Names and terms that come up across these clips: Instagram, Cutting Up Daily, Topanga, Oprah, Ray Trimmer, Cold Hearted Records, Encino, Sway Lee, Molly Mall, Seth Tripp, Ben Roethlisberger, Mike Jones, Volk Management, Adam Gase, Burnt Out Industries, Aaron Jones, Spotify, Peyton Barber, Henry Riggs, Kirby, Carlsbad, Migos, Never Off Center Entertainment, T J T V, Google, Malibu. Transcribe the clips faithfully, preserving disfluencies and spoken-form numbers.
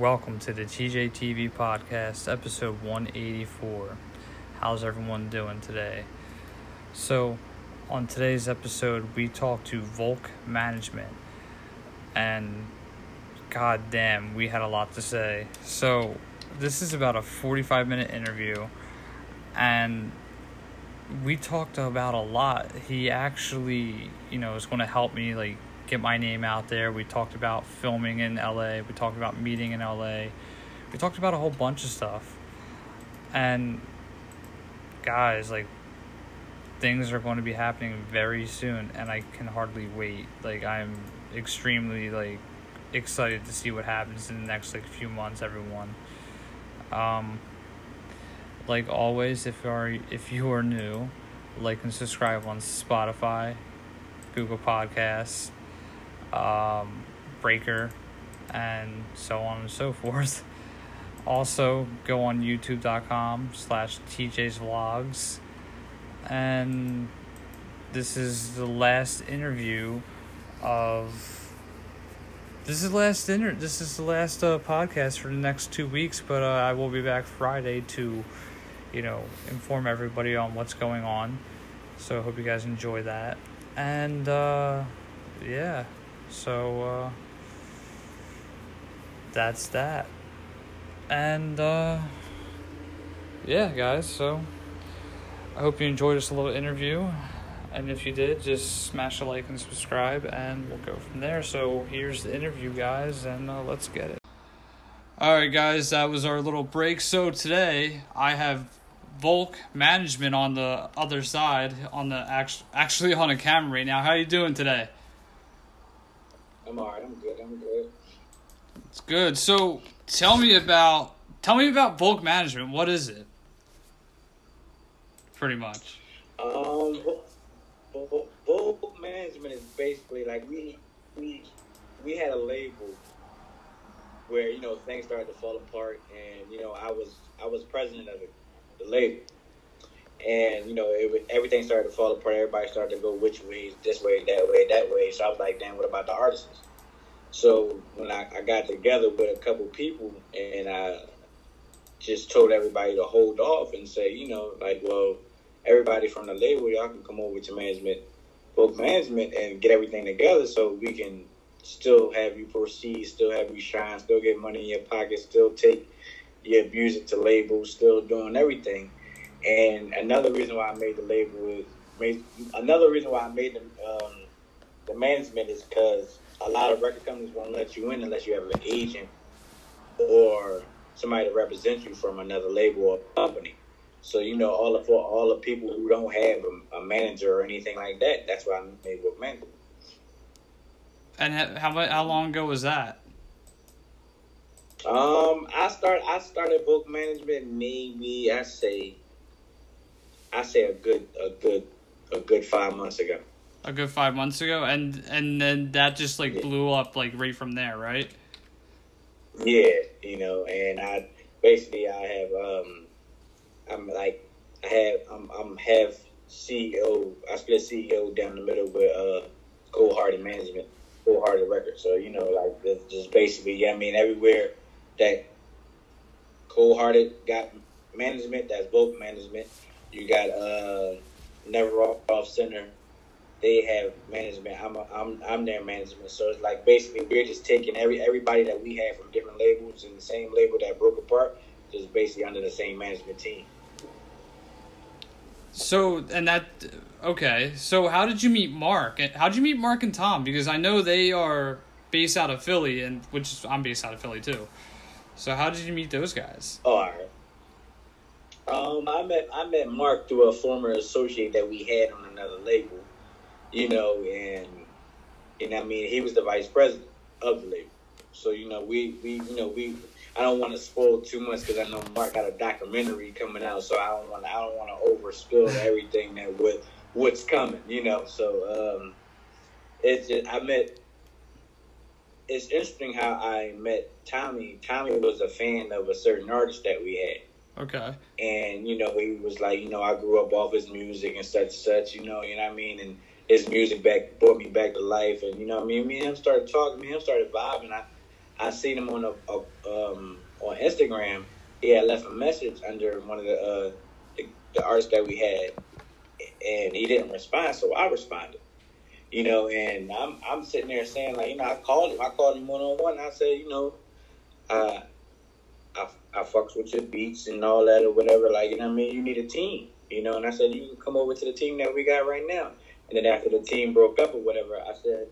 Welcome to the T J T V podcast, episode one eighty-four. How's everyone doing today? So, on today's episode, we talked to Volk Management, and goddamn, we had a lot to say. So, this is about a forty-five minute interview, and we talked about a lot. He actually, you know, is going to help me, like, get my name out there. We talked about filming in L A. We talked about meeting in L A. We talked about a whole bunch of stuff. And guys, like, things are going to be happening very soon, and I can hardly wait. Like, I'm extremely, like, excited to see what happens in the next, like, few months, everyone. Um, like always, if you are if you are new, like and subscribe on Spotify, Google Podcasts, um Breaker, and so on and so forth. Also go on youtube.com slash TJ's Vlogs, and this is the last interview of this is the last inter this is the last uh, podcast for the next two weeks, but uh, I will be back Friday to, you know, inform everybody on what's going on. So I hope you guys enjoy that, and uh yeah So, uh, that's that. And, uh, yeah, guys, so I hope you enjoyed this little interview. And if you did, just smash a like and subscribe, and we'll go from there. So here's the interview, guys, and uh, let's get it. All right, guys, that was our little break. So today I have Volk Management on the other side, on the act- actually on a camera right now. How are you doing today? I'm alright. I'm good. I'm good. It's good. So, tell me about tell me about Volk Management. What is it? Pretty much. Um, Volk Management is basically like we we we had a label where, you know, things started to fall apart, and, you know, I was I was president of the label, and, you know, it, everything started to fall apart. Everybody started to go which ways, this way, that way, that way. So I was like, damn, what about the artists? So when I, I got together with a couple people, and I just told everybody to hold off and say, you know, like, well, everybody from the label, y'all can come over to management, Volk Management, and get everything together so we can still have you proceed, still have you shine, still get money in your pocket, still take your music to labels, still doing everything. And another reason why I made the label is made, another reason why I made the um, the management is because a lot of record companies won't let you in unless you have an agent or somebody to represent you from another label or company. So, you know, all of for all the people who don't have a, a manager or anything like that, that's why I made Volk Management. And how how long ago was that? Um, I start I started Volk Management maybe I say. I say a good, a good, a good five months ago. A good five months ago, and and then that just like yeah. blew up like right from there, right? Yeah, you know, and I basically I have um, I'm like I have I'm I'm have C E O. I split C E O down the middle with uh, Cold Hearted Management, Cold Hearted Records. So, you know, like, it's just basically, yeah, I mean, everywhere that Cold Hearted got management, that's Volk Management. You got uh, Never Off Center. They have management. I'm a, I'm I'm their management. So it's like basically we're just taking every everybody that we have from different labels and the same label that broke apart, just basically under the same management team. So and that okay. So how did you meet Mark? How did you meet Mark and Tom? Because I know they are based out of Philly, and which is, I'm based out of Philly too. So how did you meet those guys? Oh, all right. Um, I met I met Mark through a former associate that we had on another label, you know, and and I mean he was the vice president of the label, so you know we, we you know we I don't want to spoil too much because I know Mark got a documentary coming out, so I don't want I don't want to overspill everything that with what's coming, you know. So um, it's just, I met. It's interesting how I met Tommy. Tommy was a fan of a certain artist that we had. Okay. And, you know, he was like, you know, I grew up off his music and such and such, you know, you know what I mean? And his music back brought me back to life. And, you know what I mean? Me and him started talking, me and him started vibing. I, I seen him on a, a um on Instagram. He had left a message under one of the uh the, the artists that we had, and he didn't respond. So I responded, you know. And I'm I'm sitting there saying, like, you know, I called him. I called him one on one. I said, you know, uh, I I fucks with your beats and all that or whatever. Like, you know what I mean? You need a team, you know. And I said, you can come over to the team that we got right now. And then after the team broke up or whatever, I said,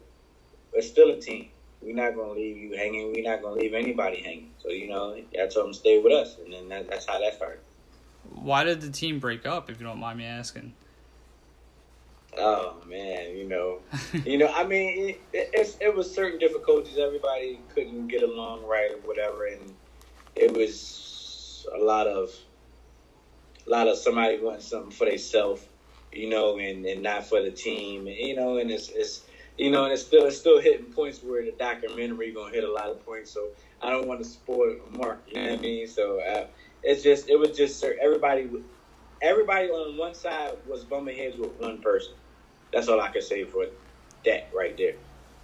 it's still a team. We're not going to leave you hanging. We're not going to leave anybody hanging. So, you know, I told them to stay with us. And then that, that's how that started. Why did the team break up, if you don't mind me asking? Oh, man, you know. you know, I mean, it, it's, it was certain difficulties. Everybody couldn't get along right or whatever. And it was a lot of, a lot of somebody wanting something for themselves, you know, and, and not for the team. And, you know, and it's it's... You know, and it's still it's still hitting points where the documentary gonna hit a lot of points. So I don't want to spoil Mark. You know what I mean? So uh, it's just it was just everybody, everybody on one side was bumping heads with one person. That's all I can say for that right there.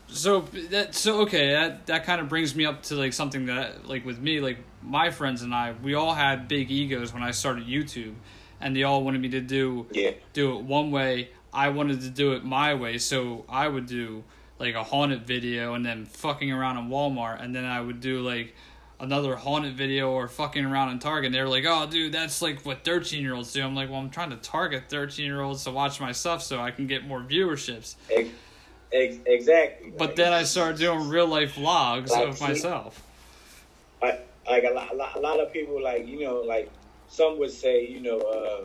So that so okay that that kind of brings me up to like something that like with me like my friends and I we all had big egos when I started YouTube, and they all wanted me to do yeah. do it one way. I wanted to do it my way, so I would do, like, a haunted video and then fucking around in Walmart, and then I would do, like, another haunted video or fucking around in Target, and they were like, oh, dude, that's, like, what thirteen-year-olds do. I'm like, well, I'm trying to target thirteen-year-olds to watch my stuff so I can get more viewerships. Exactly. But then I started doing real-life vlogs like, of myself. Like, like a, lot, a lot of people, like, you know, like, some would say, you know, uh,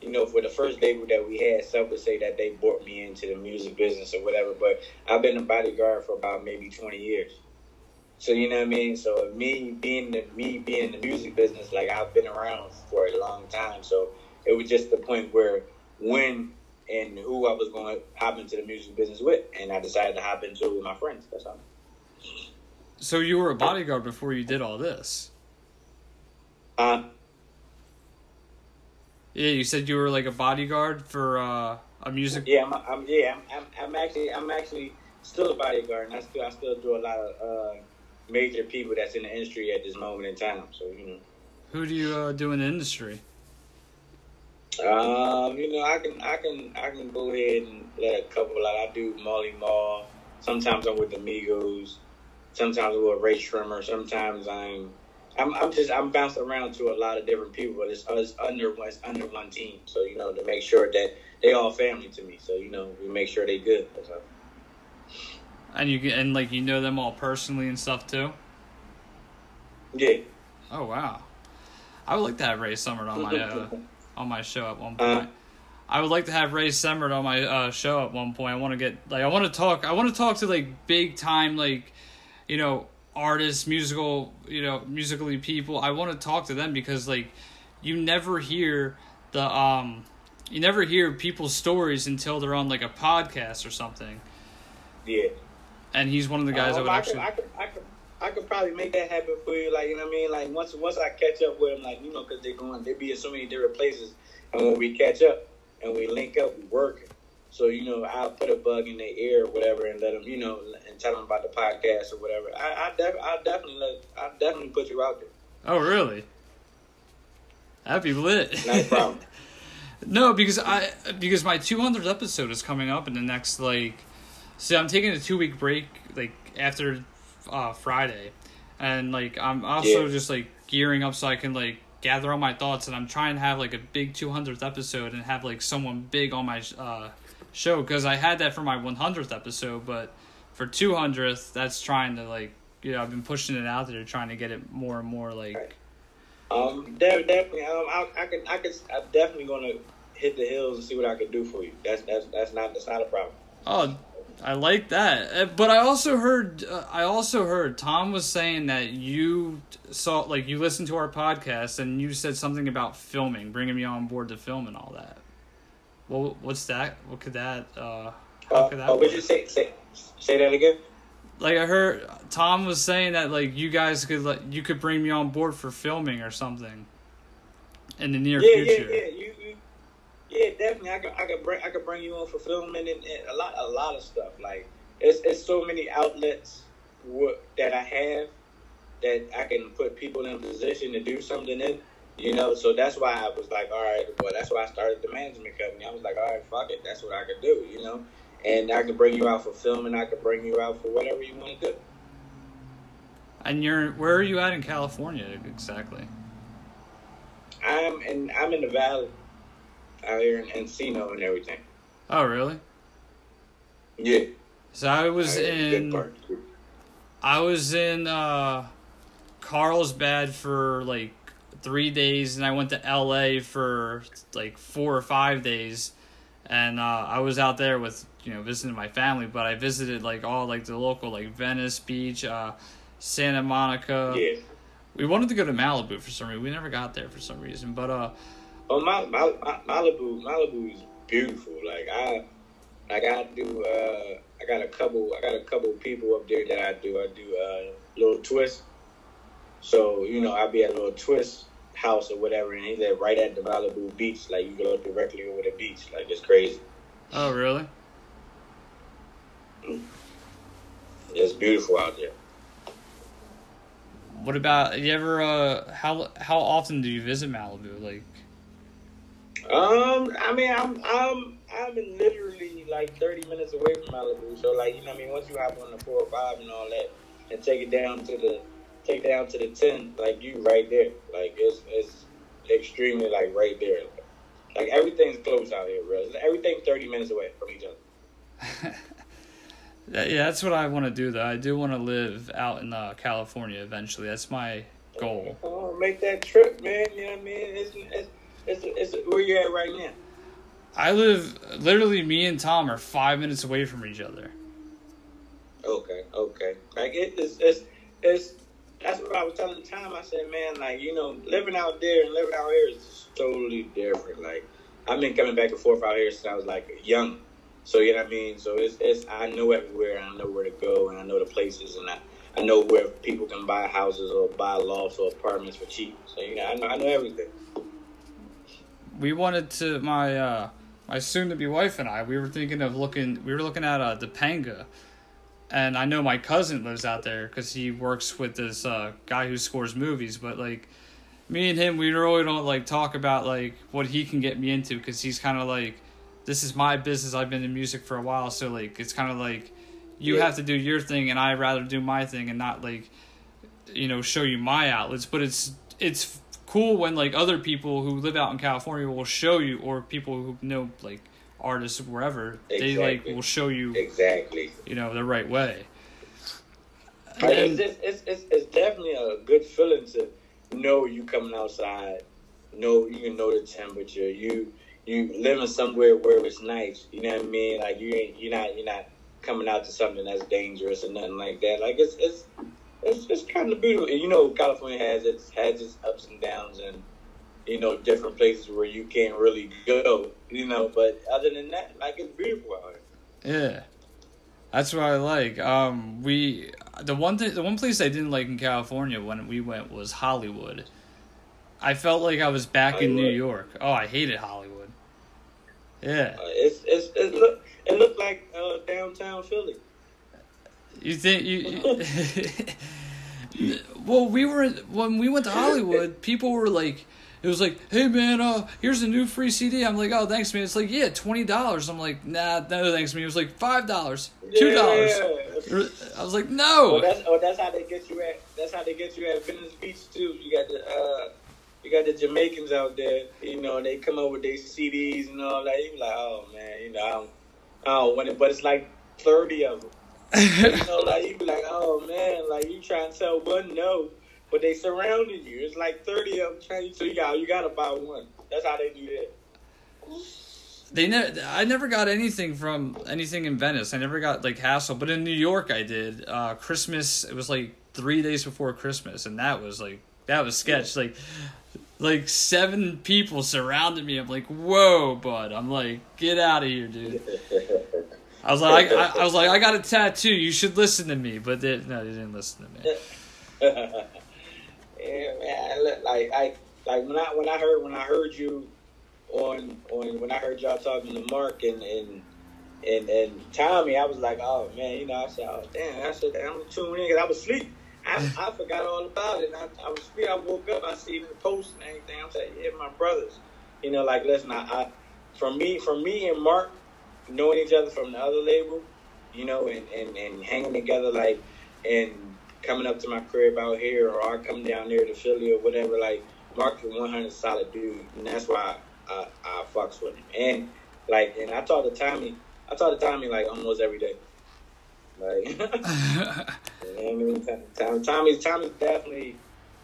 you know, for the first label that we had, some would say that they brought me into the music business or whatever, but I've been a bodyguard for about maybe twenty years. So, you know what I mean? So me being the, me being in the music business, like, I've been around for a long time. So it was just the point where when and who I was going to hop into the music business with, and I decided to hop into it with my friends. That's all. So you were a bodyguard before you did all this? Uh Yeah, you said you were like a bodyguard for uh, a music. Yeah, I'm, I'm yeah, I'm, I'm, I'm actually, I'm actually still a bodyguard, and I still, I still do a lot of uh, major people that's in the industry at this moment in time. So you know. Who do you uh, do in the industry? Um, you know, I can, I can, I can go ahead and let a couple out. Like, I do Molly Mall. Sometimes I'm with the Migos. Sometimes I'm with Ray Trimmer. Sometimes I'm. I'm, I'm just I'm bouncing around to a lot of different people, but it's, it's under it's under one team. So you know to make sure that they all family to me. So you know we make sure they good. That's all. And you and like you know them all personally and stuff too. Yeah. Oh wow, I would like to have Ray Summert on my uh, on my show at one point. Uh, I would like to have Ray Summert on my uh, show at one point. I want to get like I want to talk. I want to talk to like big time like, you know. Artists, musical, you know, musically people. I want to talk to them because, like, you never hear the, um, you never hear people's stories until they're on like a podcast or something. Yeah. And he's one of the guys um, that would I actually. Could, I, could, I could, I could probably make that happen for you. Like, you know what I mean? Like once, once I catch up with him, like you know, because they're going, they be in so many different places, and when we catch up and we link up, we work. So, you know, I'll put a bug in their ear or whatever and let them, you know, and tell them about the podcast or whatever. I, I, def- I definitely let, I definitely put you out there. Oh, really? That'd be lit. No problem. No, because I because my two hundredth episode is coming up in the next, like... See, I'm taking a two-week break, like, after uh, Friday. And, like, I'm also yeah. just, like, gearing up so I can, like, gather all my thoughts. And I'm trying to have, like, a big two hundredth episode and have, like, someone big on my... Uh, show because I had that for my one hundredth episode, but for two hundredth, that's trying to like you know I've been pushing it out there, trying to get it more and more like. Um, definitely. Um, I, I can, I can, I'm definitely gonna hit the hills and see what I can do for you. That's that's that's not that's not a problem. Oh, I like that. But I also heard, uh, I also heard Tom was saying that you saw like you listened to our podcast and you said something about filming, bringing me on board to film and all that. Well, what's that? What could that? Uh, how could that? Uh, what did you say, say? Say that again. Like I heard Tom was saying that like you guys could like you could bring me on board for filming or something. In the near yeah, future. Yeah, yeah, you, you, yeah, definitely. I could, I could bring, I could bring you on for filming and, and a lot, a lot of stuff. Like it's, it's so many outlets what, that I have, that I can put people in a position to do something in, you know. So that's why I was like, all right, well, that's why I started the management company. I was like, all right, fuck it, that's what I could do, you know. And I could bring you out for filming, I could bring you out for whatever you want to do. And you're, where are you at in California exactly? I'm in, I'm in the valley, out here in Encino and everything. Oh, really? Yeah. So I was I in, I was in uh, Carlsbad for like three days, and I went to L A for like four or five days, and uh, I was out there with, you know, visiting my family, but I visited like all like the local, like Venice Beach, uh, Santa Monica. Yeah. We wanted to go to Malibu for some reason. We never got there for some reason, but uh. Oh, Mal- Mal- Mal- Malibu, Malibu is beautiful. Like I. Like I do, uh, I got a couple. I got a couple people up there that I do. I do a uh, little twist. So you know, I'll be at a little twist house or whatever, and he's at right at the Malibu beach. Like you go directly over the beach. Like it's crazy. Oh really? It's beautiful out there. What about you ever? Uh, how how often do you visit Malibu? Like. Um, I mean, I'm I'm I'm literally like thirty minutes away from Malibu, so like you know, what I mean, once you hop on the four or five and all that, and take it down to the take down to the ten, like you right there, like it's it's extremely like right there, like, like everything's close out here, really. Everything's thirty minutes away from each other. Yeah, that's what I want to do though. I do want to live out in uh, California eventually. That's my goal. Oh, make that trip, man. You know what I mean? It's, it's, It's, it's, where you at right now? I live, literally me and Tom are five minutes away from each other. Okay, okay. Like, it, it's, it's, it's, that's what I was telling Tom. I said, man, like, you know, living out there and living out here is totally different. Like, I've been coming back and forth out here since I was, like, young. So, you know what I mean? So, it's, it's I know everywhere, and I know where to go, and I know the places, and I, I know where people can buy houses or buy lofts or apartments for cheap. So, you know, I know, I know everything. We wanted to, my uh, my soon-to-be wife and I, we were thinking of looking, we were looking at uh, Topanga. And I know my cousin lives out there because he works with this uh, guy who scores movies. But, like, me and him, we really don't, like, talk about, like, what he can get me into because he's kind of like, this is my business. I've been in music for a while. So, like, it's kind of like you yeah. have to do your thing and I'd rather do my thing and not, like, you know, show you my outlets. But it's it's... cool when like other people who live out in California will show you, or people who know like artists wherever exactly. they like will show you exactly you know the right way. Like, and, it's, it's it's it's definitely a good feeling to know you coming outside, know you know the temperature, you you living somewhere where it's nice, you know what I mean? Like you ain't you're not you're not coming out to something that's dangerous or nothing like that. Like it's it's. It's just kind of beautiful. And you know, California has its has its ups and downs and, you know, different places where you can't really go, you know. But other than that, like, it's beautiful out here. Yeah. That's what I like. Um, we the one thing, the one place I didn't like in California when we went was Hollywood. I felt like I was back Hollywood. in New York. Oh, I hated Hollywood. Yeah. Uh, it's it's it look it looked like uh, downtown Philly. You think you? Well, we were when we went to Hollywood. People were like, it was like, "Hey man, uh, here's a new free C D." I'm like, "Oh, thanks man." It's like, "Yeah, twenty dollars." I'm like, "Nah, no, thanks man." It was like five dollars, two dollars. Yeah. I was like, "No." Oh, that's, oh, that's how they get you at. That's how they get you at Venice Beach too. You got the, uh, you got the Jamaicans out there. You know, they come up with their C Ds and all that. You be like, "Oh man, you know, I don't, I don't want it," but it's like thirty of them. You know, like you be like, oh man, like you trying to tell one no, but they surrounding you. It's like thirty of them trying to, so you got you got to buy one. That's how they do that. They never. I never got anything from anything in Venice. I never got like hassle, but in New York I did. Uh, Christmas. It was like three days before Christmas, and that was like that was sketch. Yeah. Like, like seven people surrounded me. I'm like, whoa, bud. I'm like, get out of here, dude. I was like, I, I, I was like, I got a tattoo. You should listen to me, but they, no, they didn't listen to me. Yeah, man. Look, like, I, like when I when I heard when I heard you on on when I heard y'all talking to Mark and, and and and Tommy, I was like, oh man, you know, I said, oh damn, I said, I'm gonna tune in because I was asleep. I, I forgot all about it. And I, I was asleep. I woke up. I seen the post and everything. I was like, yeah, my brothers. You know, like listen, I, I from me, from me and Mark knowing each other from the other label, you know, and, and, and hanging together like and coming up to my crib out here or I come down there to Philly or whatever. Like Mark is one hundred solid dude, and that's why I, I, I fucks with him. And like, and I talk to Tommy. I talk to Tommy like almost every day. Like, you know what I mean? Tommy, Tommy's, Tommy's definitely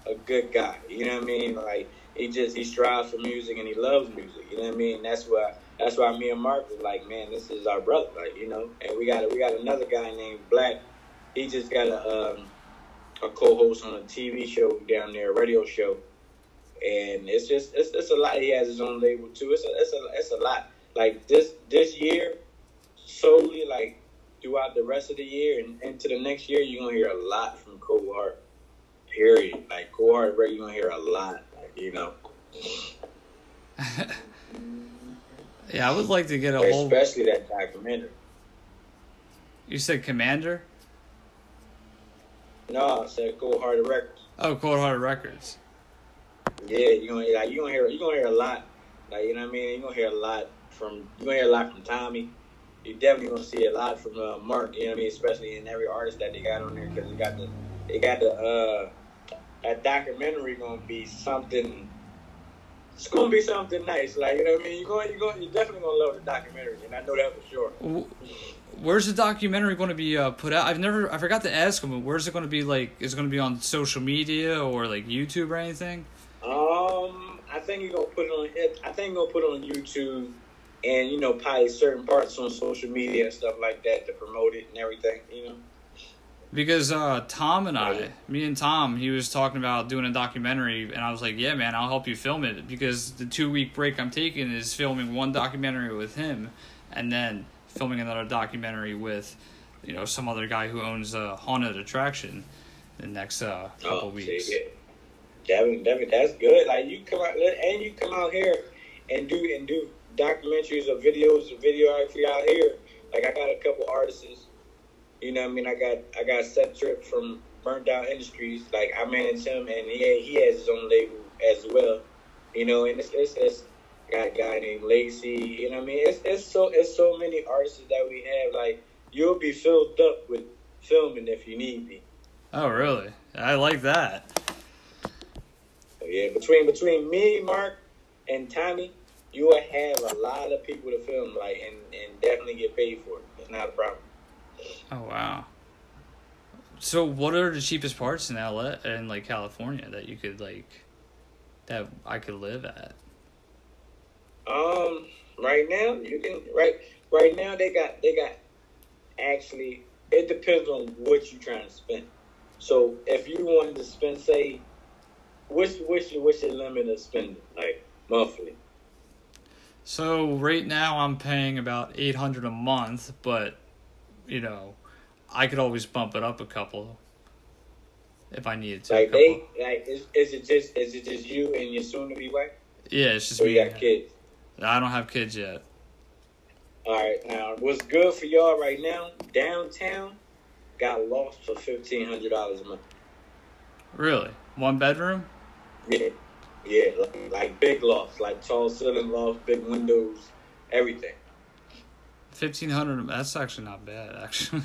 a good guy. You know what I mean? Like, he just, he strives for music and he loves music. You know what I mean? That's why, that's why me and Mark was like, man, this is our brother. Like, you know, and we got, we got another guy named Black. He just got a, um, a co-host on a T V show down there, a radio show. And it's just, it's, it's a lot. He has his own label too. It's a, it's a, it's a lot. Like this, this year, solely like, throughout the rest of the year and into the next year, you're gonna hear a lot from Cold Heart. Period. Like Cold Heart, you're gonna hear a lot. Like, you know. Yeah, I would like to get a especially whole. Especially that guy, Commander. You said Commander? No, I said Cold Hearted Records. Oh, Cold Hearted Records. Yeah, you're gonna like you gonna hear you gonna hear a lot. Like, you know what I mean? You're gonna hear a lot from you gonna hear a lot from Tommy. You're definitely gonna see a lot from uh, Mark, you know what I mean, especially in every artist that they got on there, because they got the, they got the, uh, that documentary gonna be something. It's gonna be something nice, like you know what I mean. You're going, you're going, you're definitely gonna love the documentary, and I know that for sure. Where's the documentary gonna be uh, put out? I've never, I forgot to ask him, but where's it gonna be? Like, is it gonna be on social media or like YouTube or anything? Um, I think you're gonna put it on. I think you're gonna put it on YouTube. And, you know, probably certain parts on social media and stuff like that to promote it and everything, you know? Because uh, Tom and I, me and Tom, he was talking about doing a documentary. And I was like, yeah, man, I'll help you film it. Because the two-week break I'm taking is filming one documentary with him and then filming another documentary with, you know, some other guy who owns a haunted attraction the next uh, couple oh, weeks. See, yeah. Devin, Devin, that's good. Like, you come out, and you come out here and do, and do. documentaries or videos or videography out here. Like I got a couple artists, you know what I mean? I got I got Seth Tripp from Burnt Out Industries. Like I manage him and he he has his own label as well. You know, and it's it's, it's got a guy named Lacey, you know what I mean? It's it's so it's so many artists that we have, like you'll be filled up with filming if you need me. Oh really? I like that. So yeah, between between me, Mark and Tommy, you will have a lot of people to film, like, and, and definitely get paid for it. It's not a problem. Oh, wow. So what are the cheapest parts in L A and, like, California that you could, like, that I could live at? Um, right now, you can, right, right now they got, they got, actually, it depends on what you're trying to spend. So if you wanted to spend, say, what's, what's your, what's your limit of spending, like, monthly? So right now I'm paying about eight hundred a month, but you know, I could always bump it up a couple if I needed to. Like they, like is, is it just is it just you and your soon to be wife? Yeah, it's just so me. You got kids? I don't have kids yet. All right, now what's good for y'all right now? Downtown got lost for fifteen hundred dollars a month. Really? One bedroom? Yeah. Yeah, like, like big lofts, like tall ceiling lofts, big windows, everything. Fifteen hundred. That's actually not bad, actually.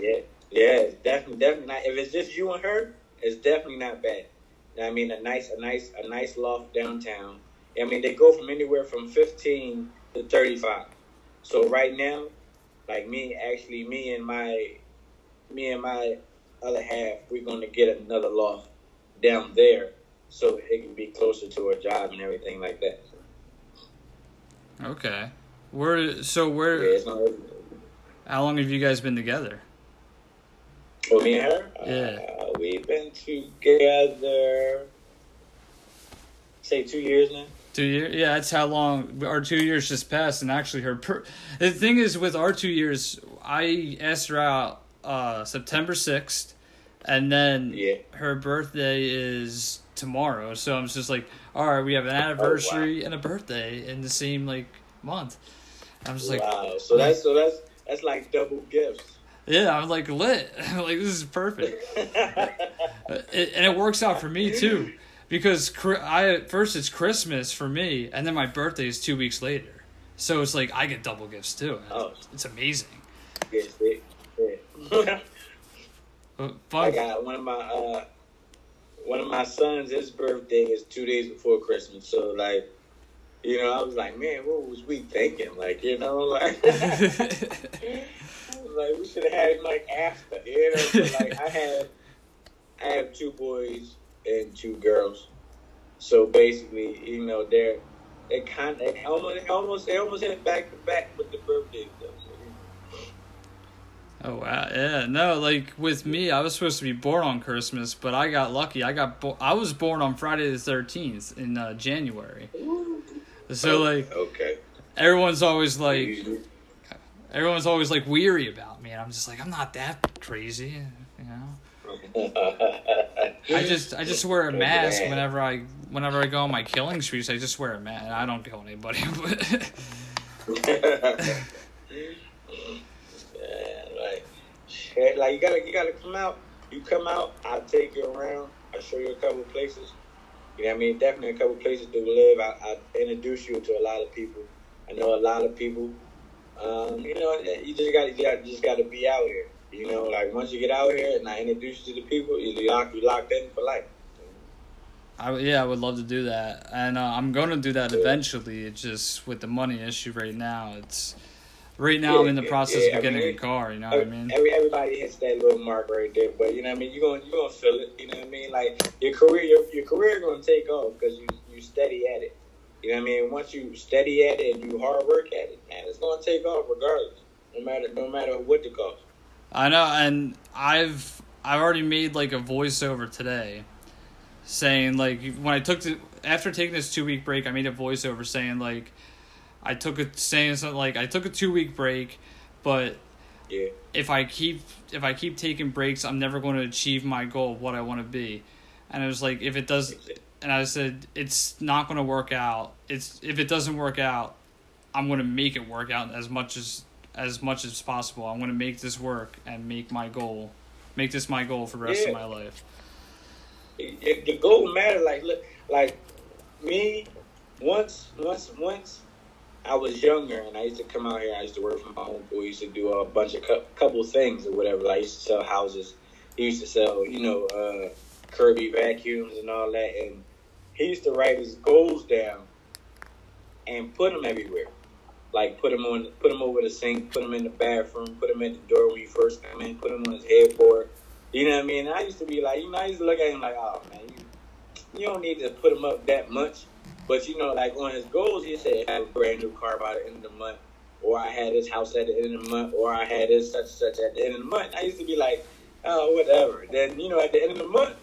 yeah, yeah, it's definitely, definitely not. If it's just you and her, it's definitely not bad. I mean, a nice, a nice, a nice loft downtown. I mean, they go from anywhere from fifteen to thirty-five. So right now, like me, actually, me and my, me and my other half, we're gonna get another loft down there. So it can be closer to a job and everything like that. Okay. Where, so where... Yeah, it's not over. How long have you guys been together? Oh, me and her? Yeah. Uh, we've been together... Say two years now. Two years? Yeah, that's how long... Our two years just passed, and actually her... Per- the thing is, with our two years, I asked her out uh, September sixth, and then yeah. her birthday is... tomorrow, so I'm just like, all right, we have an anniversary oh, wow. and a birthday in the same like month, I'm just like, wow. So that's so that's that's like double gifts. Yeah, I'm like lit. Like, this is perfect. It, and it works out for me too, because I first it's Christmas for me, and then my birthday is two weeks later. So it's like I get double gifts too. Oh, it's amazing. Yes, it, yeah. I got one of my uh, one of my sons. His birthday is two days before Christmas. So like, you know, I was like, man, what was we thinking? Like, you know, like. Like, we should have had it, like, after, you know? So, like, I have, I have two boys and two girls. So, basically, you know, they're, they kind of, almost, almost, they almost hit back to back with the birthdays, though. Oh, wow. Yeah, no, like, with me, I was supposed to be born on Christmas, but I got lucky. I got, bo- I was born on Friday the thirteenth in uh, January. Ooh. So, like, okay. Everyone's always, like... Mm-hmm. Everyone's always, like, weary about me, and I'm just like, I'm not that crazy, you know? I just I just wear a mask whenever I whenever I go on my killing streets. I just wear a mask. I don't kill anybody. But yeah, like, like, you gotta, you gotta come out. You come out, I'll take you around. I'll show you a couple of places. You know what I mean? Definitely a couple of places to live. I, I introduce you to a lot of people. I know a lot of people. Um, you know, you just gotta, you gotta, just gotta be out here. You know, like, once you get out here and I introduce you to the people, you lock, you locked in for life. I yeah, I would love to do that, and uh, I'm gonna do that yeah. eventually. It's just with the money issue right now. It's right now yeah, I'm in the process yeah, yeah. of getting I mean, a car. You know every, what I mean? Every everybody hits that little mark right there, but you know what I mean. You gonna you gonna feel it. You know what I mean? Like, your career, your your career gonna take off because you you steady at it. You know what I mean? Once you steady at it and you hard work at it, man, it's gonna take off regardless. No matter no matter what the cost. I know, and I've I've already made like a voiceover today, saying like when I took the after taking this two week break, I made a voiceover saying like I took a saying something like I took a two week break, but yeah, if I keep if I keep taking breaks, I'm never going to achieve my goal of what I want to be, and it was like if it does. And I said, it's not going to work out. It's if it doesn't work out, I'm going to make it work out as much as as much as possible. I'm going to make this work and make my goal, make this my goal for the rest yeah. of my life. If the goal matters, like look, like me, once once once, I was younger and I used to come out here. I used to work from home. We used to do a bunch of cu- couple things or whatever. Like, I used to sell houses. I used to sell, you know. Uh, Kirby vacuums and all that, and he used to write his goals down and put them everywhere. Like, put them on, put them over the sink, put them in the bathroom, put them at the door when you first come in, put them on his headboard. You know what I mean? And I used to be like, you know, I used to look at him like, oh man, you, you don't need to put them up that much. But you know, like on his goals, he said, I have a brand new car by the end of the month, or I had this house at the end of the month, or I had this such such at the end of the month. I used to be like, oh whatever. Then you know, at the end of the month.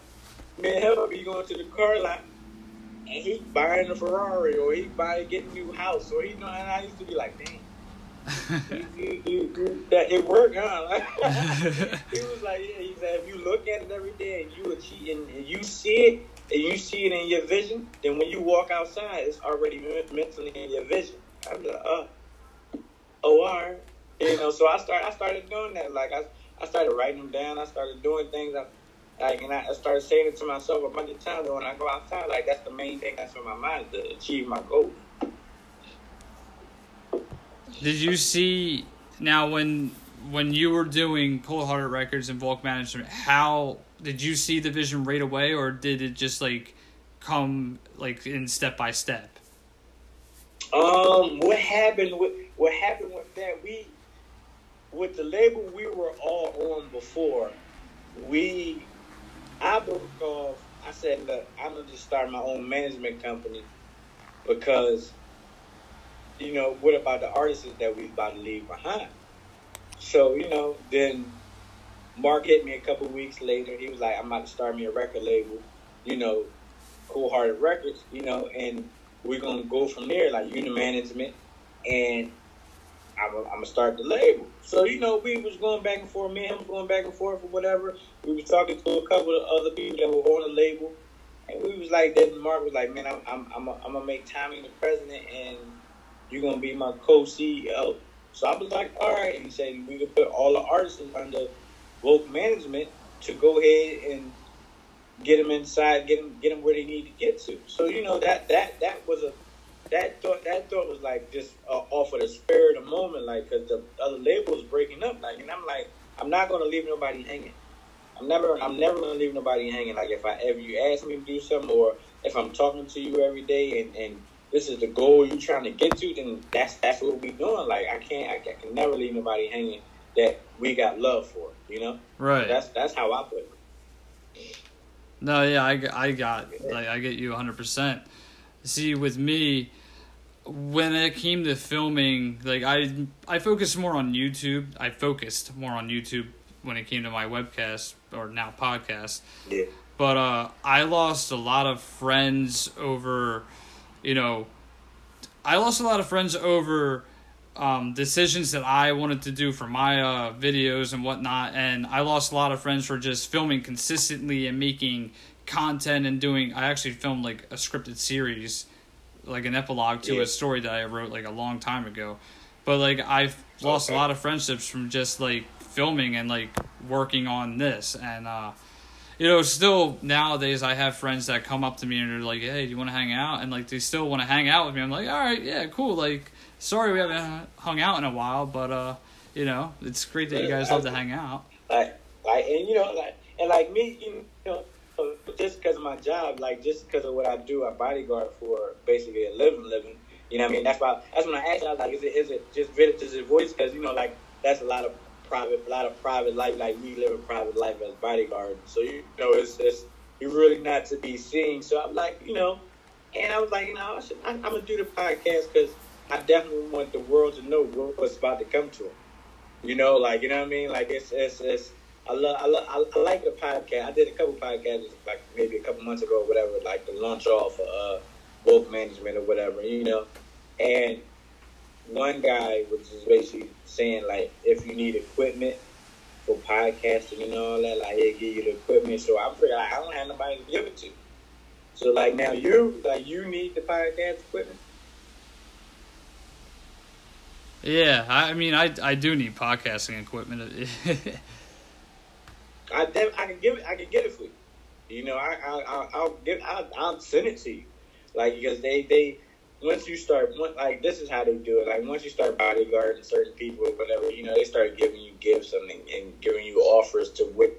Man, hell, be going to the car lot and he buying a Ferrari or he buying getting a new house or he know. And I used to be like, damn, you, you, you, that it worked, huh? He was like, yeah. He said, if you look at it every day and you achieve and you see it and you see it in your vision, then when you walk outside, it's already mentally in your vision. I'm like, oh, oh, all right, you know. So I started, I started doing that. Like I, I started writing them down. I started doing things. I, Like, and I started saying it to myself a bunch of times, and when I go outside, like, that's the main thing that's in my mind, to achieve my goal. Did you see, now, when when you were doing Cold Hearted Records and Volk Management, how, did you see the vision right away, or did it just, like, come, like, in step by step? Um, what happened with, what happened with that, we, with the label we were all on before, we... I broke off. I said, look, I'm going to just start my own management company because, you know, what about the artists that we about to leave behind? So, you know, then Mark hit me a couple weeks later. He was like, I'm about to start me a record label, you know, Cold Hearted Records, you know, and we're going to go from there, like unit management, and I'm, I'm going to start the label. So, you know, we was going back and forth. Me and him going back and forth or whatever. We was talking to a couple of other people that were on the label. And we was like, then Mark was like, man, I'm I'm I'm going to make Tommy the president and you're going to be my co-C E O. So I was like, all right. He said, we can put all the artists under Volk Management to go ahead and get them inside, get them, get them where they need to get to. So, you know, that that that was a, that thought that thought was like just uh, off of the spirit of the moment, like, because the other label was breaking up, like, and I'm like, I'm not going to leave nobody hanging. I'm never, I'm never going to leave nobody hanging. Like, if I ever, you ask me to do something, or if I'm talking to you every day and, and this is the goal you're trying to get to, then that's, that's what we're doing. Like, I can't, I, I can never leave nobody hanging that we got love for, you know? Right. So that's, that's how I put it. No, yeah, I, I got, like, I get you one hundred percent. See, with me, when it came to filming, like, I, I focused more on YouTube. I focused more on YouTube when it came to my webcast, or now podcast. Yeah. But uh, I lost a lot of friends over, you know, I lost a lot of friends over um, decisions that I wanted to do for my uh, videos and whatnot. And I lost a lot of friends for just filming consistently and making content and doing, I actually filmed like a scripted series, like an epilogue to yeah. a story that I wrote like a long time ago. But like I've lost okay. a lot of friendships from just like filming and like working on this. And, uh, you know, still nowadays I have friends that come up to me and they're like, hey, do you want to hang out? And like they still want to hang out with me. I'm like, all right, yeah, cool. Like, sorry we haven't hung out in a while, but, uh, you know, it's great that you guys love to hang out. Like, like, and you know, like, and like me, you know, just because of my job, like just because of what I do, I bodyguard for basically a living, living. You know what I mean? That's why. That's when I asked. I was like, is it, is it just really just a voice? Because you know, like that's a lot of private, a lot of private life. Like we live a private life as bodyguard, so you know, it's just you're really not to be seen. So I'm like, you know, and I was like, you know, I should, I, I'm gonna do the podcast because I definitely want the world to know what's about to come to them. You know, like you know what I mean? Like it's it's it's. I love, I love, I like the podcast. I did a couple podcasts, like maybe a couple months ago or whatever, like the launch off of uh, Volk Management or whatever, you know. And one guy was just basically saying, like, if you need equipment for podcasting and all that, like, he'll give you the equipment. So I figured, like, I don't have nobody to give it to. So, like, now you, like, you need the podcast equipment? Yeah, I mean, I, I do need podcasting equipment. I def- I can give it. I can get it for you. You know, I I I'll give. I'll, I'll send it to you, like because they, they once you start once, like this is how they do it. Like once you start bodyguarding certain people, or whatever, you know, they start giving you gifts and, and giving you offers to what,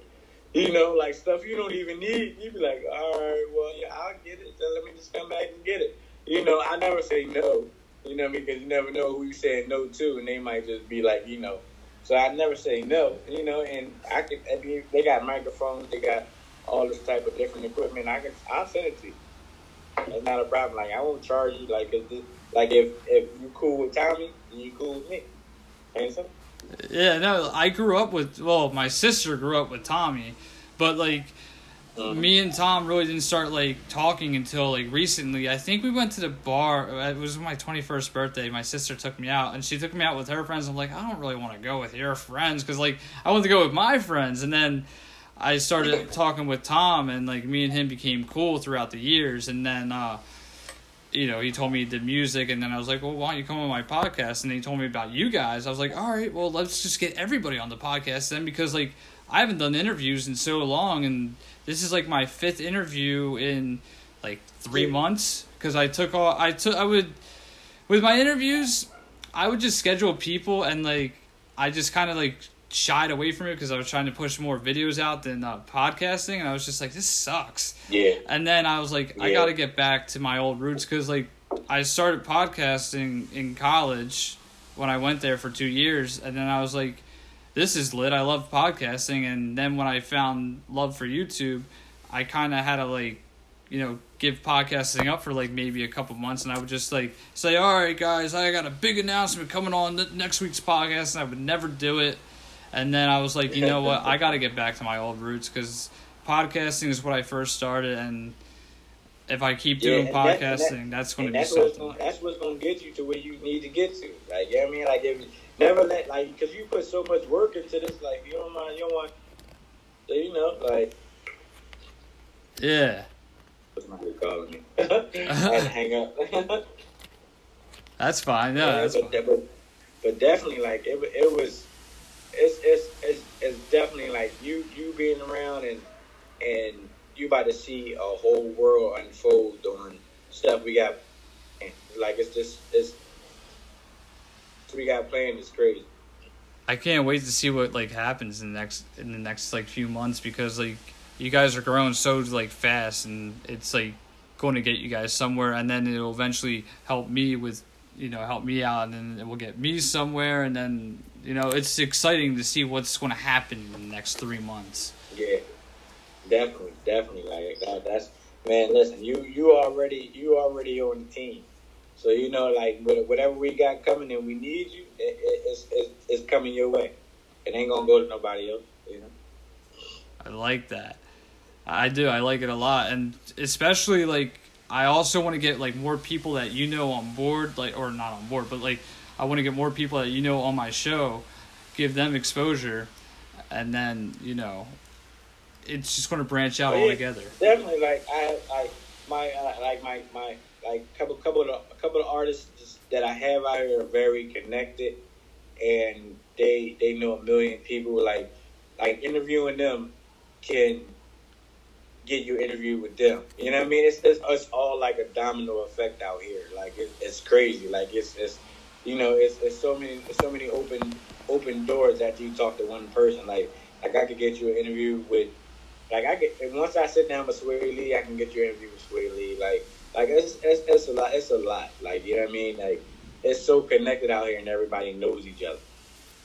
you know, like stuff you don't even need. You be like, all right, well, yeah, I'll get it. So let me just come back and get it. You know, I never say no. You know, because you never know who you saying no to, and they might just be like, you know. So I never say no, you know, and I could. I mean, they got microphones, they got all this type of different equipment. I can, I'll send it to you. That's not a problem. Like I won't charge you. Like, cause this, like if if you cool with Tommy, then you cool with me. Handsome. Yeah, no, I grew up with. Well, my sister grew up with Tommy, but like mm-hmm. me and Tom really didn't start like talking until like recently. I think we went to the bar. It was my twenty-first birthday. My sister took me out, and she took me out with her friends. I'm like, I don't really want to go with your friends because like I wanted to go with my friends. And then I started talking with Tom, and like me and him became cool throughout the years. And then uh, you know, he told me the music, and then I was like, well, why don't you come on my podcast? And then he told me about you guys. I was like, all right, well, let's just get everybody on the podcast then, because like I haven't done interviews in so long, and this is like my fifth interview in like three months because I took all I took I would with my interviews I would just schedule people, and like I just kind of like shied away from it because I was trying to push more videos out than uh, podcasting, and I was just like, this sucks. Yeah. And then I was like, yeah. I got to get back to my old roots because like I started podcasting in college when I went there for two years, and then I was like, this is lit. I love podcasting. And then when I found love for YouTube, I kind of had to like, you know, give podcasting up for like maybe a couple months. And I would just like say, all right, guys, I got a big announcement coming on the next week's podcast. And I would never do it. And then I was like, you know what? I got to get back to my old roots because podcasting is what I first started. And if I keep doing yeah, podcasting, that, that, that's going to be that's something. What's gonna, that's what's going to get you to where you need to get to. Like, you know what I mean? Like, if never let, like, because you put so much work into this, like, you don't mind, you don't want, you know, like. Yeah. What's my good calling me? I had to hang up. That's fine. No, yeah, that's but, fine. But, but definitely, like it, it was. It's, it's it's it's definitely like you you being around and and you about to see a whole world unfold on stuff we got. Like it's just it's we got playing is crazy. I can't wait to see what like happens in the next in the next like few months, because like you guys are growing so like fast, and it's like going to get you guys somewhere, and then it'll eventually help me with you know help me out, and then it will get me somewhere, and then. You know, it's exciting to see what's going to happen in the next three months. Yeah, definitely, definitely. Like that, that's man. Listen, you you already you already on the team, so you know like whatever we got coming and we need you, it, it, it's it, it's coming your way. It ain't gonna go to nobody else. You know. I like that. I do. I like it a lot, and especially like I also want to get like more people that you know on board, like or not on board, but like. I want to get more people that you know on my show, give them exposure, and then, you know, it's just going to branch out all together. Definitely, like, I, I, my, uh, like, my, my, like, couple, couple of, the, couple of artists that I have out here are very connected, and they, they know a million people, like, like, interviewing them can get you interviewed with them, you know what I mean? It's, it's, it's all, like, a domino effect out here, like, it, it's crazy, like, it's, it's, you know, it's, it's so many, it's so many open, open doors after you talk to one person. Like, like I could get you an interview with, like I could, and once I sit down with Sway Lee, I can get you an interview with Sway Lee. Like, like it's, it's, it's a lot, it's a lot. Like, you know what I mean? Like, it's so connected out here, and everybody knows each other.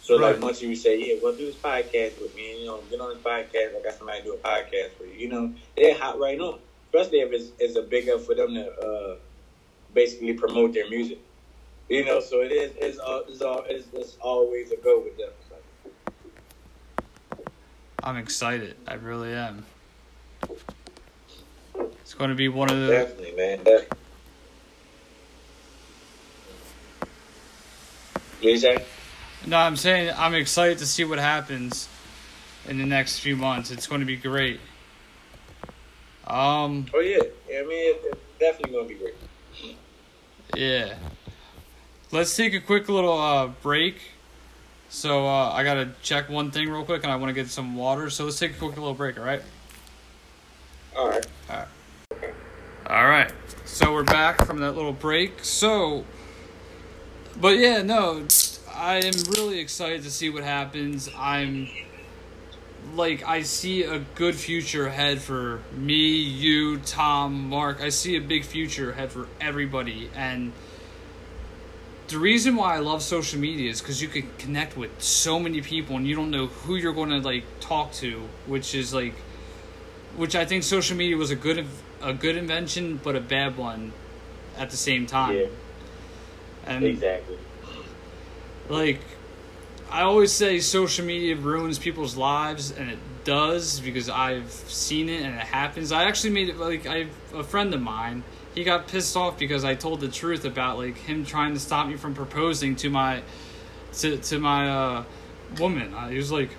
So right. Like, once you say, yeah, well, do this podcast with me, and, you know, get on this podcast. I got somebody to do a podcast for you. You know, they're hot right now, especially if it's, it's a big up for them to uh, basically promote their music. You know, so it is. It's all. It's all. It's, it's always a go with them. I'm excited. I really am. It's going to be one of the. Definitely, man. Definitely. What you say? No, I'm saying I'm excited to see what happens in the next few months. It's going to be great. Um. Oh yeah. Yeah, I mean, it's definitely going to be great. Yeah. Let's take a quick little uh, break. So uh, I got to check one thing real quick, and I want to get some water. So let's take a quick little break, all right? All right. All right. Okay. All right. So we're back from that little break. So, but yeah, no, I am really excited to see what happens. I'm, like, I see a good future ahead for me, you, Tom, Mark. I see a big future ahead for everybody, and... The reason why I love social media is because you can connect with so many people, and you don't know who you're going to like talk to, which is like, which I think social media was a good a good invention, but a bad one at the same time. Yeah. And exactly. Like, I always say social media ruins people's lives, and it does, because I've seen it and it happens. I actually made it like I a friend of mine. He got pissed off because I told the truth about like him trying to stop me from proposing to my, to to my uh, woman. I, he was like,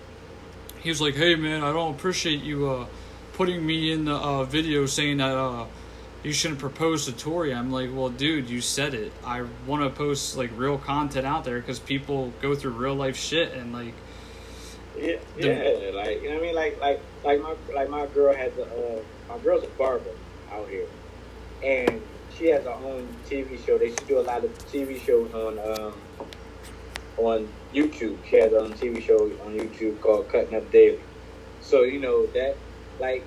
he was like, hey man, I don't appreciate you uh, putting me in the uh, video saying that uh, you shouldn't propose to Tori. I'm like, well, dude, you said it. I want to post like real content out there because people go through real life shit and like. Yeah, yeah, like you know what I mean, like like like my like my girl has a uh, my girl's a barber out here. And she has her own T V show. They should do a lot of T V shows on um, on YouTube. She has her own T V show on YouTube called Cutting Up Daily. So you know that, like,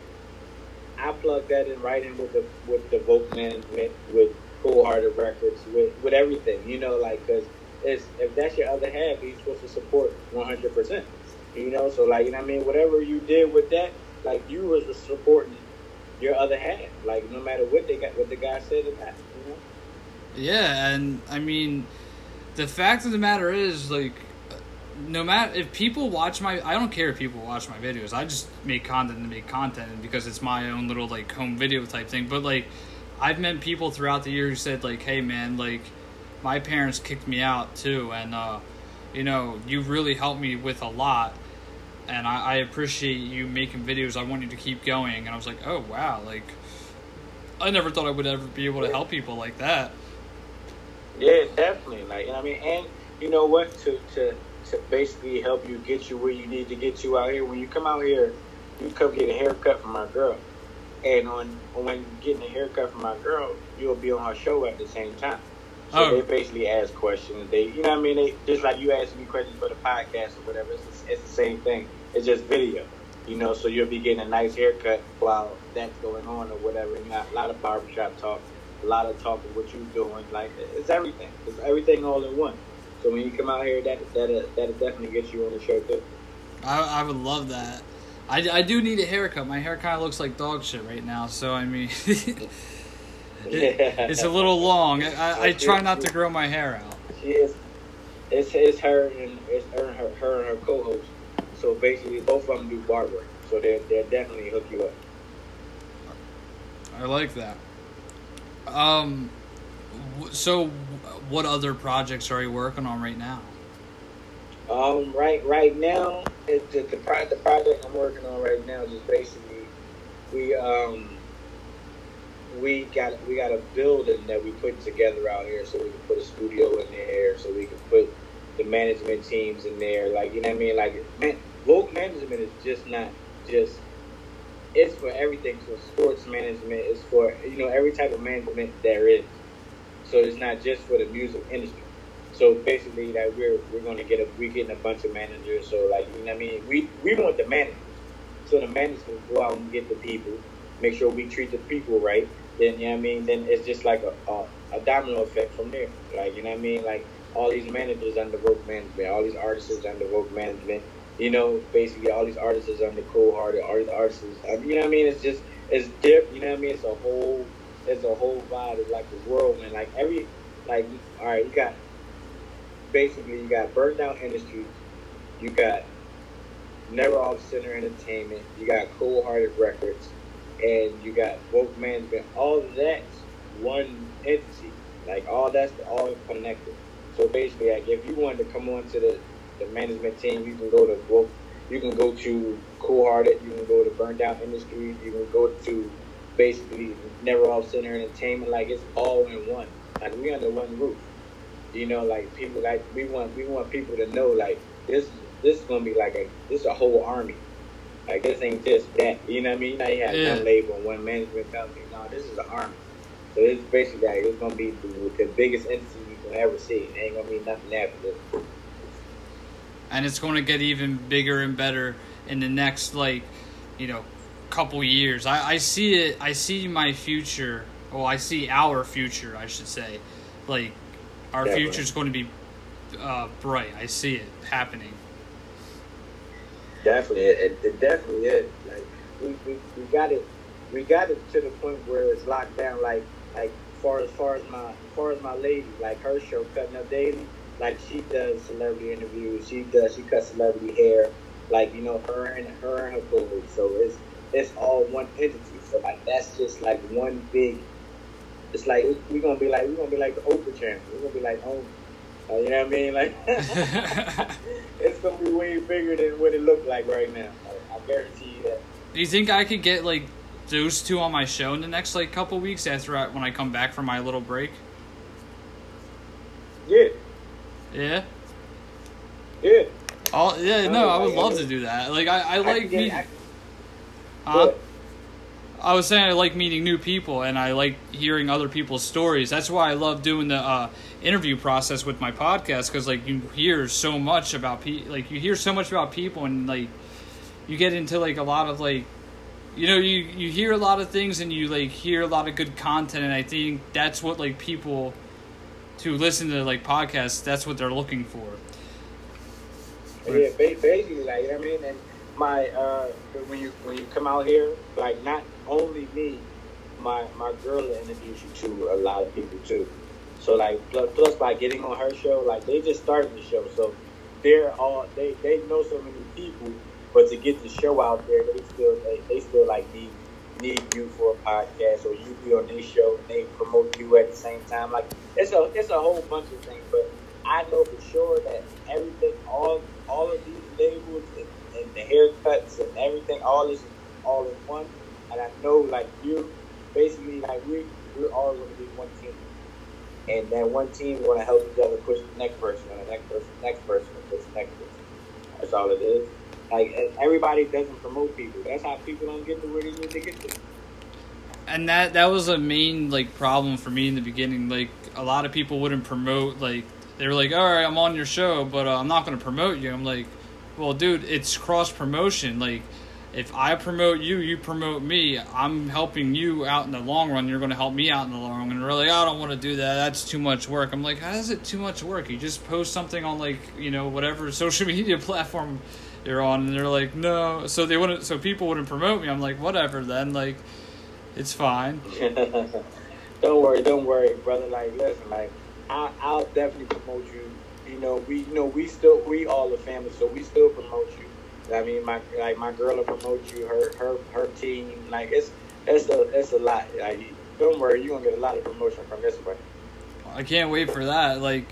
I plug that in right in with the with the Volk Management, with Cold Hearted Records, with with everything. You know, like, cause it's if that's your other half, you're supposed to support one hundred percent. You know, so like you know what I mean, whatever you did with that, like you was supporting your other half, like no matter what they got, what the guy said about it, you know? Yeah, and I mean, the fact of the matter is, like, no matter if people watch my, I don't care if people watch my videos. I just make content to make content, and because it's my own little like home video type thing. But like, I've met people throughout the year who said like, "Hey man, like, my parents kicked me out too, and uh, you know, you really helped me with a lot." And I, I appreciate you making videos. I want you to keep going. And I was like, oh, wow. Like, I never thought I would ever be able to help people like that. Yeah, definitely. Like, you know what I mean? And you know what? To, to to basically help you get you where you need to get you out here. When you come out here, you come get a haircut from my girl. And on when getting a haircut from my girl, you'll be on her show at the same time. So oh. they basically ask questions. They, you know what I mean? They just like you asking me questions for the podcast or whatever. It's, it's the same thing. It's just video. You know, so you'll be getting a nice haircut while that's going on or whatever. You got a lot of barbershop talk, a lot of talk of what you're doing. Like, it's everything. It's everything all in one. So when you come out here, that, that'll, that'll definitely get you on the show, too. I, I would love that. I, I do need a haircut. My hair kind of looks like dog shit right now. So, I mean, it, it's a little long. I, I try not to grow my hair out. She is. It's, it's her and it's her, her, her and her co-host. So basically, both of them do bar work, so they'll definitely hook you up. I like that. Um, so what other projects are you working on right now? Um, right, right now, it, the, the, pro- the project I'm working on right now is just basically we um we got we got a building that we put together out here, so we can put a studio in there, so we can put the management teams in there. Like, you know what I mean? Like, man, Volk Management is just not just, it's for everything. So sports management is for, you know, every type of management there is. So it's not just for the music industry. So basically, like, we're we're gonna get a we're getting a bunch of managers. So, like, you know what I mean? We we want the managers. So the managers go out and get the people, make sure we treat the people right. Then, you know what I mean? Then it's just like a a, a domino effect from there. Like, you know what I mean? Like, all these managers under Volk Management, all these artists under Volk Management, you know, basically all these artists under Cold Hearted, all these artists, I mean, you know what I mean? It's just, it's different, you know what I mean? It's a whole, it's a whole vibe, it's like a whirlwind, like every, like, all right, you got, basically you got Burnt Out Industries, you got Never Off Center Entertainment, you got Cold Hearted Records, and you got Volk Management, all that's one entity, like all that's all connected. So basically, like, if you wanted to come on to the, the management team, you can go to Volk, you can go to Cool Hearted, you can go to Burnt Out Industries, you can go to basically Never Off Center Entertainment. Like, it's all in one. Like, we under one roof. You know, like, people, like, we want we want people to know, like, this this is gonna be like a this is a whole army. Like, this ain't just that. You know what I mean? Now you have yeah. one label, one management company. No, this is an army. So it's basically like it's gonna be the biggest entity you can ever see. It ain't gonna be nothing after this. And it's gonna get even bigger and better in the next, like, you know, couple years. I, I see it. I see my future. Well, I see our future, I should say. Like, our Definitely. future's going to be uh, bright. I see it happening. Definitely, it, it definitely is. Like, we, we we got it. We got it to the point where it's locked down. Like. Like, far as far as my far as my lady, like, her show Cutting Up Daily, like, she does celebrity interviews, she does she cuts celebrity hair, like, you know, her and her and her co-host. So it's it's all one entity. So, like, that's just like one big. It's like we're gonna be like we're gonna be like the Oprah channel. We're gonna be like oh, like, you know what I mean? Like, it's gonna be way bigger than what it looked like right now. Like, I guarantee you that. Do you think I could get, like, those two on my show in the next, like, couple weeks after I, when I come back from my little break? Yeah. Yeah? Yeah. All, yeah, no, I would love to do that. Like, I, I like meeting... Uh, I was saying I like meeting new people, and I like hearing other people's stories. That's why I love doing the uh, interview process with my podcast, because, like, you hear so much about people. Like, you hear so much about people, and, like, you get into, like, a lot of, like, you know, you, you hear a lot of things and you, like, hear a lot of good content, and I think that's what, like, people to listen to, like, podcasts, that's what they're looking for. Yeah, basically, like, you know what I mean? And my, uh, when you when you come out here, like, not only me, my, my girl will introduce you to a lot of people, too. So, like, plus, plus by getting on her show, like, they just started the show, so they're all, they, they know so many people. But to get the show out there, they still they, they still like need need you for a podcast, or you be on their show and they promote you at the same time. Like, it's a it's a whole bunch of things. But I know for sure that everything, all all of these labels and, and the haircuts and everything, all is all in one. And I know, like, you, basically, like, we we're all gonna be one team. And then one team want to help each other push the next person, and the next person, the next person, and push the next person. That's all it is. Like, everybody doesn't promote people. That's how people don't get to where they need to get to. And that, that was a main, like, problem for me in the beginning. Like, a lot of people wouldn't promote, like, they were like, all right, I'm on your show, but uh, I'm not going to promote you. I'm like, well, dude, it's cross-promotion. Like, if I promote you, you promote me. I'm helping you out in the long run. You're going to help me out in the long run. And really, I don't want to do that. That's too much work. I'm like, how is it too much work? You just post something on, like, you know, whatever social media platform you're on. And they're like, no. So they wouldn't. So people wouldn't promote me. I'm like, whatever then. Like, it's fine. Don't worry. Don't worry, brother. Like, listen, like, I, I'll definitely promote you. You know, we, you know, we still, we all a family, so we still promote you. I mean, my, like, my girl will promote you, her, her, her team. Like, it's, it's a, it's a lot. Like, don't worry, you're gonna get a lot of promotion from this way. I can't wait for that. Like,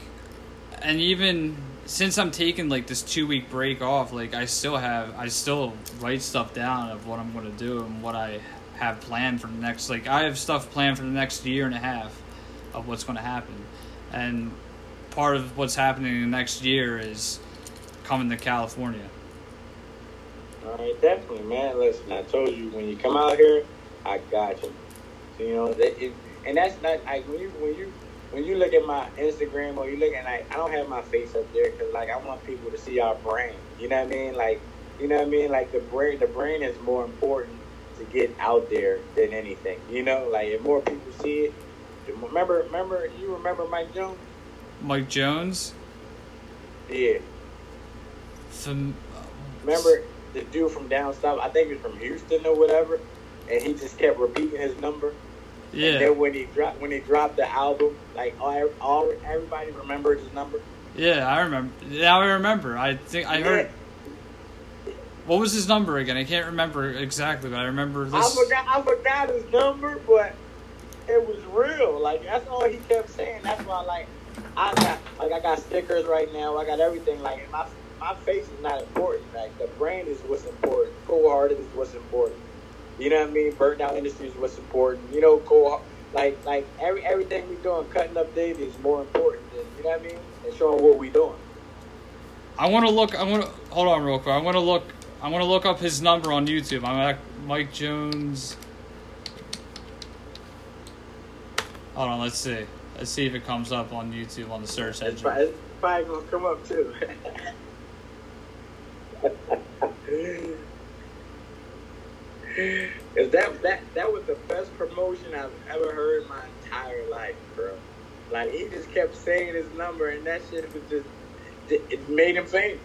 and even since I'm taking, like, this two week break off, like, I still have, I still write stuff down of what I'm gonna do and what I have planned for the next. Like, I have stuff planned for the next year and a half of what's gonna happen, and part of what's happening in the next year is coming to California. All right, definitely, man. Listen, I told you, when you come out here, I got you. So, you know, it, it, and that's not like when you when you when you look at my Instagram, or you look at, like, I don't have my face up there because, like, I want people to see our brand. You know what I mean? Like, you know what I mean? Like, the brand, the brand is more important to get out there than anything. You know, like, if more people see it, remember, remember, you remember Mike Jones. Mike Jones? Yeah. Some, uh, Remember the dude from down south? I think he was from Houston or whatever, and he just kept repeating his number. Yeah. And then when he dropped, when he dropped the album, like, all, all everybody remembered his number. Yeah, I remember. Yeah, I remember. I think I heard. Yeah. What was his number again? I can't remember exactly, but I remember this. I forgot. I forgot his number, but it was real. Like, that's all he kept saying. That's why, like. I got, like, I got stickers right now. I got everything. Like, my my face is not important. Like, the brand is what's important. Cold Hearted is what's important. You know what I mean? Burnt Out Industries is what's important. You know, cold, like like every everything we doing, Cutting Up Daily is more important than, you know what I mean? And showing what we doing. I want to look. I want to hold on real quick. I want to look. I want to look up his number on YouTube. I'm at Mike Jones. Hold on. Let's see. Let's see if it comes up on YouTube on the search engine. It's probably, it's probably gonna come up too. Is that that that was the best promotion I've ever heard in my entire life, bro? Like, he just kept saying his number, and that shit was just, it made him famous.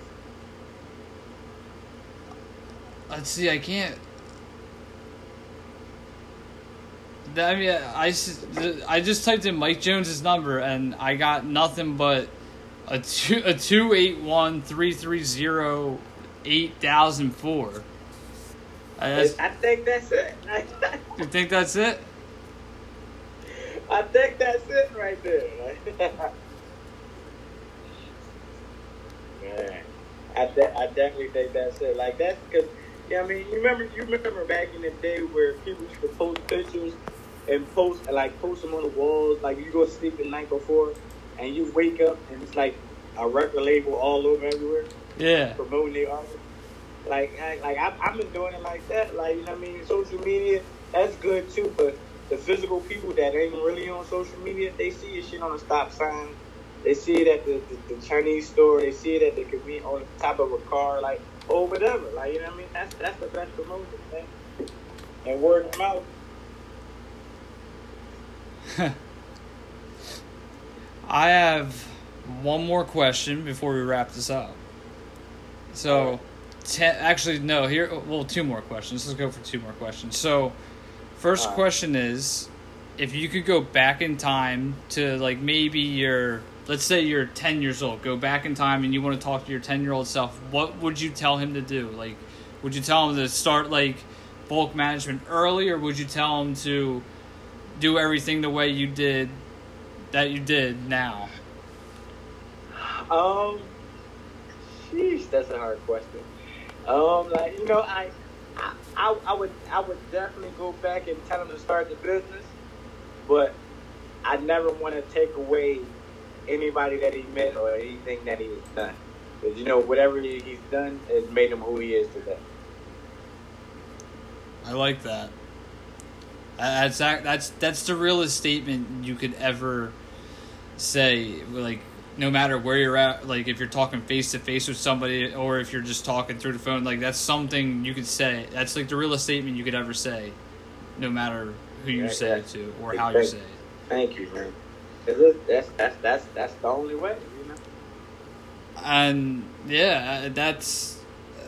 Let's see. I can't. I mean, I, I just typed in Mike Jones' number, and I got nothing but a two a two eight one three three zero eight thousand four. I think that's it. You think that's it? I think that's it right there. Man, I de- I definitely think that's it. Like, that's because, yeah, I mean, you remember you remember back in the day where people used to post pictures. And post, like, post them on the walls. Like, you go to sleep the night before, and you wake up, and it's like a record label all over everywhere. Yeah. Promoting their artists. Like, I, like I, I've been doing it like that. Like, you know what I mean? Social media, that's good too. But the physical people that ain't really on social media, they see your shit on a stop sign. They see it at the, the, the Chinese store. They see it at the convenience on the top of a car, like, or whatever. Like, you know what I mean? That's that's the best promotion, man. And word of mouth. I have one more question before we wrap this up. So, ten, actually, no, here, well, two more questions. Let's go for two more questions. So, first question is, if you could go back in time to, like, maybe your, let's say you're ten years old, go back in time and you want to talk to your ten-year-old self, what would you tell him to do? Like, would you tell him to start, like, Volk Management early, or would you tell him to do everything the way you did that you did now? Um, sheesh, that's a hard question. Um, like, you know, I, I, I would, I would definitely go back and tell him to start the business, but I never want to take away anybody that he met or anything that he's done. Because, you know, whatever he's done has made him who he is today. I like that. That's that's that's the realest statement you could ever say. Like, no matter where you're at, like if you're talking face to face with somebody, or if you're just talking through the phone, like that's something you could say. That's like the realest statement you could ever say, no matter who you yeah, say it to or how you say it. Thank you, man. That's that's that's that's the only way, you know. And yeah, that's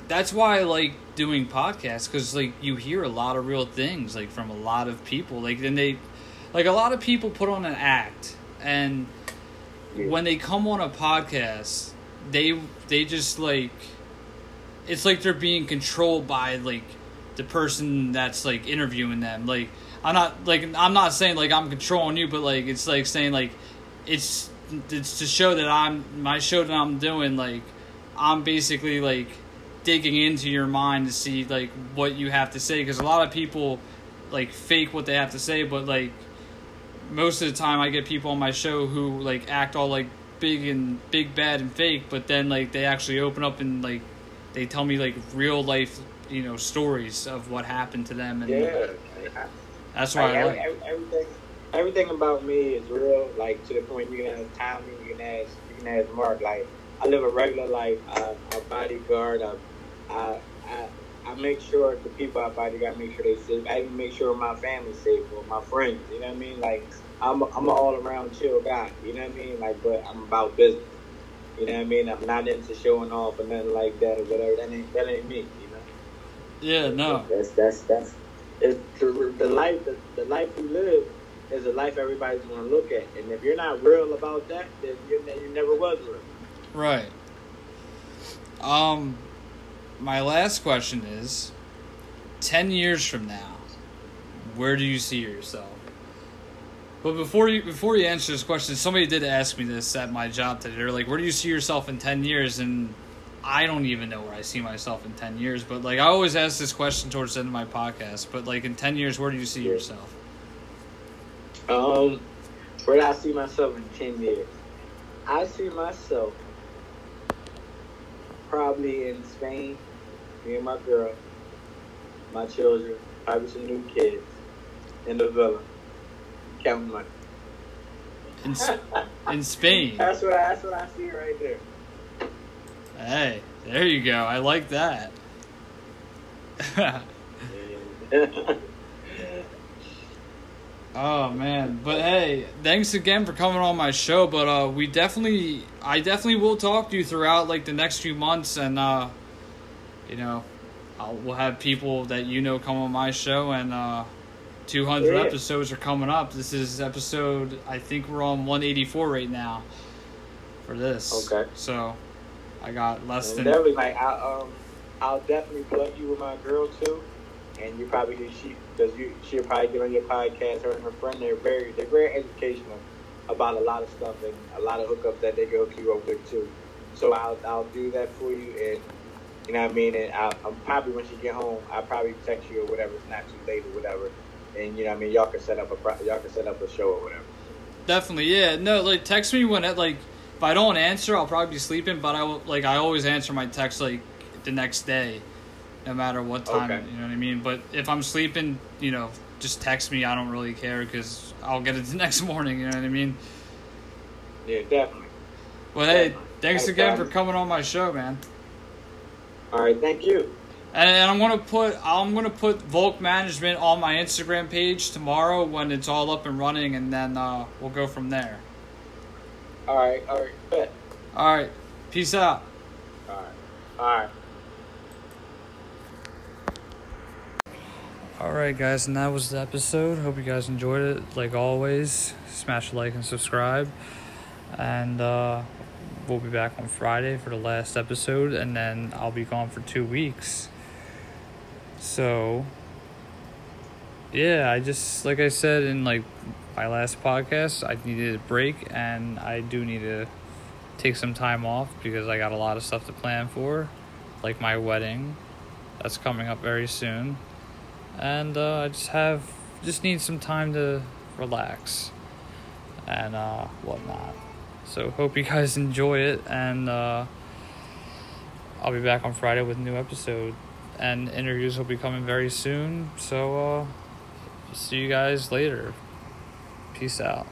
that's why I like doing podcasts, because like you hear a lot of real things, like from a lot of people. Like then they, like a lot of people put on an act, and when they come on a podcast, they they just like, it's like they're being controlled by like the person that's like interviewing them. Like I'm not like I'm not saying like I'm controlling you, but like it's like saying like it's it's to show that I'm my show that I'm doing, like I'm basically like digging into your mind to see like what you have to say, because a lot of people like fake what they have to say, but like most of the time I get people on my show who like act all like big and big bad and fake, but then like they actually open up and like they tell me like real life, you know, stories of what happened to them. And yeah, that's why like, I like every, everything everything about me is real, like to the point you can ask Tommy, you can ask you can ask Mark. Like I live a regular life. I'm a bodyguard. I, I, I, I make sure the people I bodyguard, make sure they safe. I even make sure my family's safe or my friends. You know what I mean? Like I'm, a, I'm an all around chill guy. You know what I mean? Like, but I'm about business. You know what I mean? I'm not into showing off or nothing like that or whatever. That ain't, that ain't me. You know? Yeah, no. That's that's that's. It's the, the life the, the life we live is a life everybody's going to look at, and if you're not real about that, then you you never was real. Right. Um, my last question is, ten years from now, where do you see yourself? But before you before you answer this question, somebody did ask me this at my job today. They're like, "Where do you see yourself in ten years?" And I don't even know where I see myself in ten years. But like, I always ask this question towards the end of my podcast. But like, in ten years, where do you see yourself? Um, where do I see myself in ten years? I see myself probably in Spain, me and my girl, my children, probably some new kids, in the villa, counting money. In, in Spain. That's what, I, that's what I see right there. Hey, there you go. I like that. Oh man, but hey, thanks again for coming on my show. But uh, we definitely, I definitely will talk to you throughout like the next few months, and uh, you know, I'll, we'll have people that you know come on my show, and uh, two hundred yeah. episodes are coming up. This is episode, I think we're on one eighty-four right now for this. Okay. So I got less and than. Like I um, I'll definitely plug you with my girl too. And you probably she does you she'll probably get on your podcast. Her and her friend, they're very they're very educational about a lot of stuff and a lot of hookups that they go hook you up with too. So I'll I'll do that for you, and you know what I mean. And I'll, I'll probably when you get home, I'll probably text you or whatever. It's not too late or whatever. And you know what I mean. Y'all can set up a y'all can set up a show or whatever. Definitely, yeah. No, like text me when it like if I don't answer, I'll probably be sleeping. But I will, like I always answer my text like the next day. No matter what time, okay. You know what I mean? But if I'm sleeping, you know, just text me. I don't really care because I'll get it the next morning, you know what I mean? Yeah, definitely. Well, definitely. Hey, thanks I again for coming on my show, man. All right, thank you. And, and I'm going to put I'm gonna put Volk Management on my Instagram page tomorrow when it's all up and running, and then uh, we'll go from there. All right, all right, good. All right, peace out. All right, all right. Alright guys, and that was the episode. Hope you guys enjoyed it. Like always, smash a like and subscribe. And uh, we'll be back on Friday for the last episode, and then I'll be gone for two weeks. So, yeah, I just, like I said in like my last podcast, I needed a break, and I do need to take some time off because I got a lot of stuff to plan for, like my wedding. That's coming up very soon. And uh, I just have, just need some time to relax. and uh, whatnot. So hope you guys enjoy it, and uh, I'll be back on Friday with a new episode, and interviews will be coming very soon. So uh, see you guys later. Peace out.